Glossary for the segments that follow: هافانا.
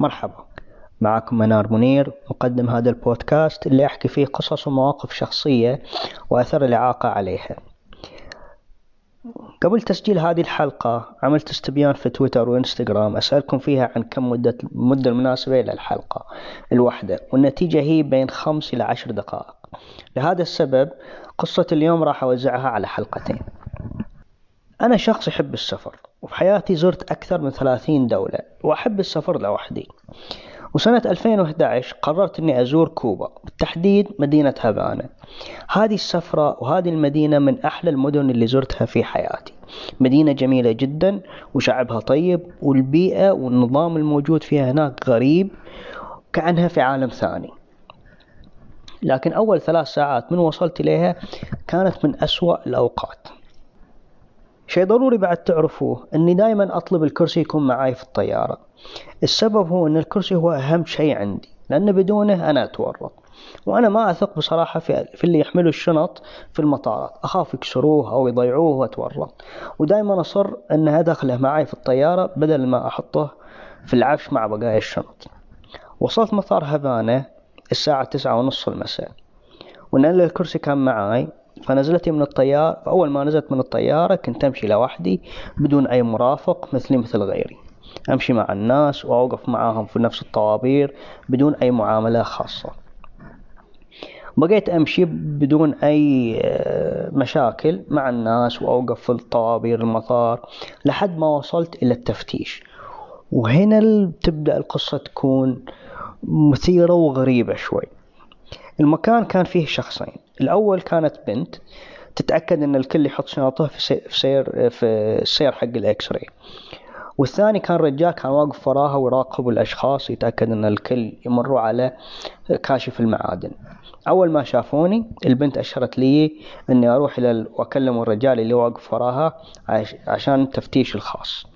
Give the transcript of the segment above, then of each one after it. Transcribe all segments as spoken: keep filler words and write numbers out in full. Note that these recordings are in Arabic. مرحبا، معكم منار منير، مقدم هذا البودكاست اللي أحكي فيه قصص ومواقف شخصية وأثر الإعاقة عليها. قبل تسجيل هذه الحلقة عملت استبيان في تويتر وإنستغرام أسألكم فيها عن كم مدة المدة المناسبة إلى الحلقة الواحدة، والنتيجة هي بين خمس إلى عشر دقائق. لهذا السبب قصة اليوم راح أوزعها على حلقتين. أنا شخص يحب السفر، وفي حياتي زرت أكثر من ثلاثين دولة، وأحب السفر لوحدي. وسنة ألفين وإحدى عشر قررت أني أزور كوبا، بالتحديد مدينة هافانا. هذه السفرة وهذه المدينة من أحلى المدن اللي زرتها في حياتي، مدينة جميلة جدا وشعبها طيب، والبيئة والنظام الموجود فيها هناك غريب، كأنها في عالم ثاني. لكن أول ثلاث ساعات من وصلت إليها كانت من أسوأ الأوقات. شيء ضروري بعد تعرفوه أني دائما أطلب الكرسي يكون معاي في الطيارة. السبب هو أن الكرسي هو أهم شيء عندي، لأن بدونه أنا أتورط، وأنا ما أثق بصراحة في, في اللي يحملوا الشنط في المطارات، أخاف يكسروه أو يضيعوه وأتورط، ودائما أصر أن أدخله معاي في الطيارة بدل ما أحطه في العفش مع بقايا الشنط. وصلت مطار هافانا الساعة تسعة ونصف المساء، وأن الكرسي كان معاي، فنزلت من الطيارة. فأول ما نزلت من الطيارة كنت أمشي لوحدي بدون أي مرافق مثلي مثل غيري، أمشي مع الناس وأوقف معاهم في نفس الطوابير بدون أي معاملة خاصة. بقيت أمشي بدون أي مشاكل مع الناس وأوقف في الطوابير المطار لحد ما وصلت إلى التفتيش، وهنا تبدأ القصة تكون مثيرة وغريبة شوي. المكان كان فيه شخصين، الأول كانت بنت تتأكد أن الكل يحط شنطه في سير في السير حق الإكس راي، والثاني كان رجال كان واقف وراها ويراقب الأشخاص يتأكد أن الكل يمروا على كاشف المعادن. أول ما شافوني البنت أشرت لي أني أروح إلى وأكلم الرجال اللي واقف وراها عشان التفتيش الخاص.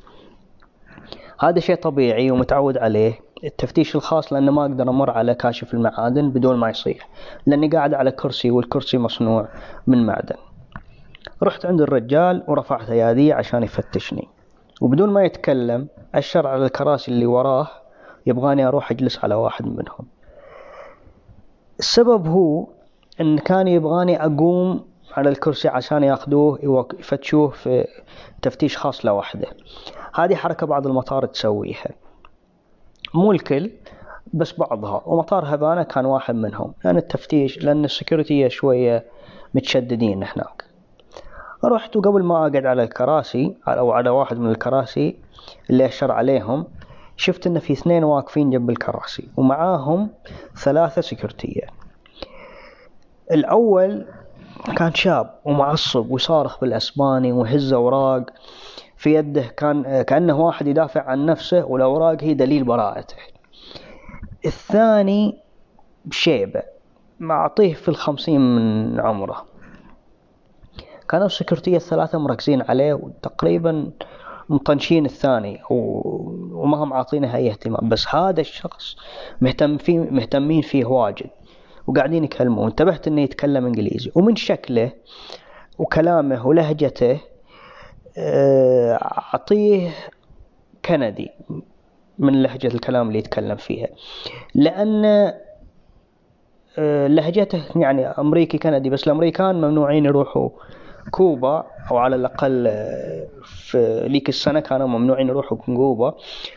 هذا شيء طبيعي ومتعود عليه التفتيش الخاص، لأنه ما أقدر أمر على كاشف المعادن بدون ما يصيح، لأني قاعد على كرسي والكرسي مصنوع من معدن. رحت عند الرجال ورفعت يدي عشان يفتشني، وبدون ما يتكلم أشر على الكراسي اللي وراه يبغاني أروح أجلس على واحد منهم. السبب هو أن كان يبغاني أقوم على الكرسي عشان ياخدوه يفتشوه في تفتيش خاص لوحده. هذه حركة بعض المطار تسويها، مو الكل بس بعضها، ومطار هافانا كان واحد منهم، لأن التفتيش لأن السكيورتية شوية متشددين هناك. رحت وقبل ما أقعد على الكراسي أو على واحد من الكراسي اللي أشر عليهم، شفت إن في اثنين واقفين جنب الكراسي ومعاهم ثلاثة سكيورتية. الأول كان شاب ومعصب وصارخ بالأسباني وهز أوراق في يده، كان كأنه واحد يدافع عن نفسه والأوراق هي دليل براءته. الثاني شيبة معطيه في الخمسين من عمره. كانوا السكرتية الثلاثة مركزين عليه وتقريبا مطنشين الثاني وما هم عاطينه أي اهتمام، بس هذا الشخص مهتم فيه مهتمين فيه واجد وقاعدين يكلموه. انتبهت إنه يتكلم إنجليزي، ومن شكله وكلامه ولهجته أعطيه كندي من لهجة الكلام اللي يتكلم فيها، لأن لهجته يعني أمريكي كندي، بس الأمريكان ممنوعين يروحوا كوبا، أو على الأقل في ليك السنة كانوا ممنوعين يروحوا كوبا،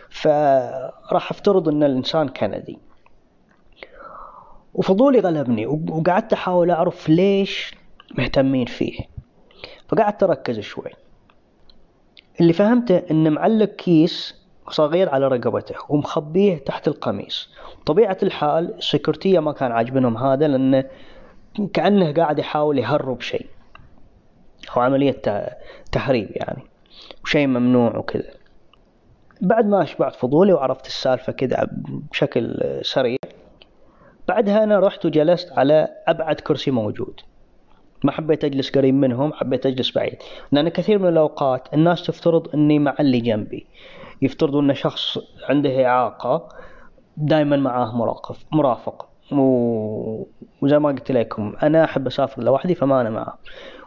فراح افترض أن الإنسان كندي. وفضولي غلبني وقعدت أحاول أعرف ليش مهتمين فيه، فقعدت أركز شوي. اللي فهمته أنه معلق كيس صغير على رقبته ومخبيه تحت القميص. طبيعة الحال السكرتية ما كان عاجبنهم هذا، لأنه كأنه قاعد يحاول يهرب شيء أو عملية تهريب يعني، وشيء ممنوع وكذا. بعد ما أشبعت فضولي وعرفت السالفة كذا بشكل سريع، بعدها أنا رحت وجلست على أبعد كرسي موجود. ما حبيت أجلس قريب منهم، حبيت أجلس بعيد، لأن كثير من الأوقات الناس تفترض أني مع اللي جنبي، يفترضوا أن شخص عنده إعاقة دائما معاه مراقف مرافق، و... وزي ما قلت لكم أنا أحب أسافر لوحدي فما أنا معاه.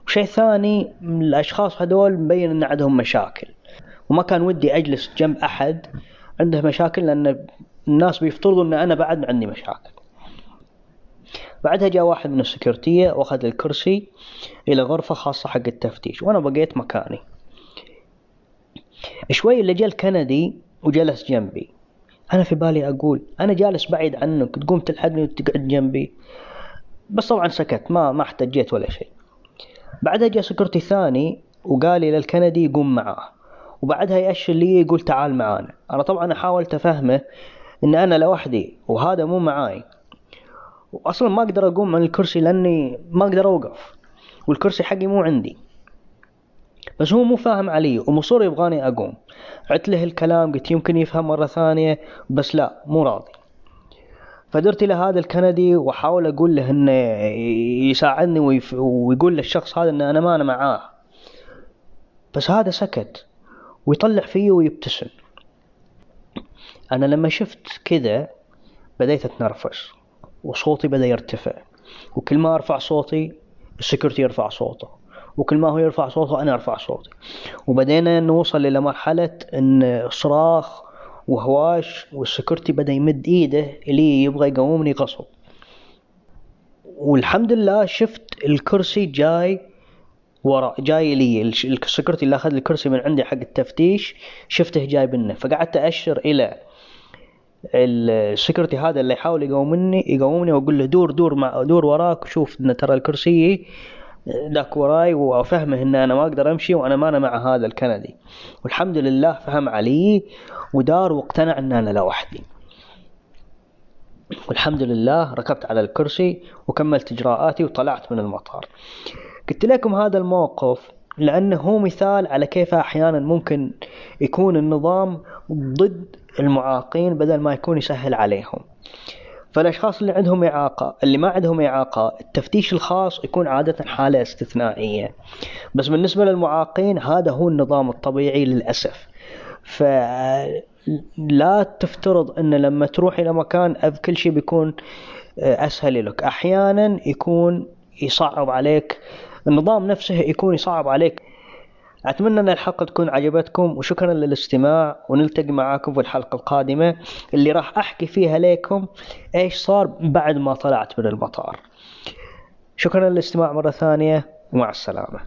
وشيء ثاني، الأشخاص هدول مبين أن عندهم مشاكل، وما كان ودي أجلس جنب أحد عنده مشاكل لأن الناس بيفترضوا أن أنا بعد عندي مشاكل. بعدها جاء واحد من السكرتية واخذ الكرسي إلى غرفة خاصة حق التفتيش، وأنا بقيت مكاني. شوي اللي جاء الكندي وجلس جنبي، أنا في بالي أقول أنا جالس بعيد عنك تقوم تلحقني وتقعد جنبي، بس طبعا سكت ما ما احتجيت ولا شيء. بعدها جاء سكرتي ثاني وقال لي للكندي قوم معاه، وبعدها يأشر لي يقول تعال معانا. أنا طبعا حاولت أفهمه إن أنا لوحدي وهذا مو معاي، وأصلا ما أقدر أقوم عن الكرسي لأني ما أقدر أوقف والكرسي حقي مو عندي، بس هو مو فاهم علي ومصر يبغاني أقوم. عدت له الكلام قلت يمكن يفهم مرة ثانية، بس لا مو راضي. فدرت إلى هذا الكندي وحاول أقول له إنه يساعدني ويف... ويقول للشخص هذا إن أنا ما أنا معاه، بس هذا سكت ويطلع فيه ويبتسم. أنا لما شفت كذا بديت أتنرفز وصوتي بدأ يرتفع، وكل ما أرفع صوتي السكرتي يرفع صوته، وكل ما هو يرفع صوته أنا أرفع صوتي، وبدينا نوصل إلى مرحلة إن صراخ وهواش، والسكرتي بدأ يمد إيده اللي يبغى يقومني غصب. والحمد لله شفت الكرسي جاي وراء جاي لي، السكرتي اللي أخذ الكرسي من عندي حق التفتيش شفته جاي منه، فقعدت أشر إلى السكرتي هذا اللي يحاول يقومني يقومني وأقول له دور دور مع دور وراك، شوف إن ترى الكرسي ذاك وراي، وأفهمه إن أنا ما أقدر أمشي وأنا ما أنا مع هذا الكندي. والحمد لله فهم علي ودار واقتنع إن أنا لوحدي، والحمد لله ركبت على الكرسي وكملت إجراءاتي وطلعت من المطار. قلت لكم هذا الموقف لأنه هو مثال على كيف أحيانا ممكن يكون النظام ضد المعاقين بدل ما يكون يسهل عليهم. فالأشخاص اللي عندهم إعاقة اللي ما عندهم إعاقة التفتيش الخاص يكون عادة حالة استثنائية، بس بالنسبة للمعاقين هذا هو النظام الطبيعي للأسف. فلا تفترض أن لما تروح إلى مكان كل شيء بيكون أسهل لك، أحيانا يكون يصعب عليك النظام نفسه يكون يصعب عليك. أتمنى أن الحلقة تكون عجبتكم، وشكرا للاستماع، ونلتقي معاكم في الحلقة القادمة اللي راح أحكي فيها لكم إيش صار بعد ما طلعت من المطار. شكرا للاستماع مرة ثانية، ومع السلامة.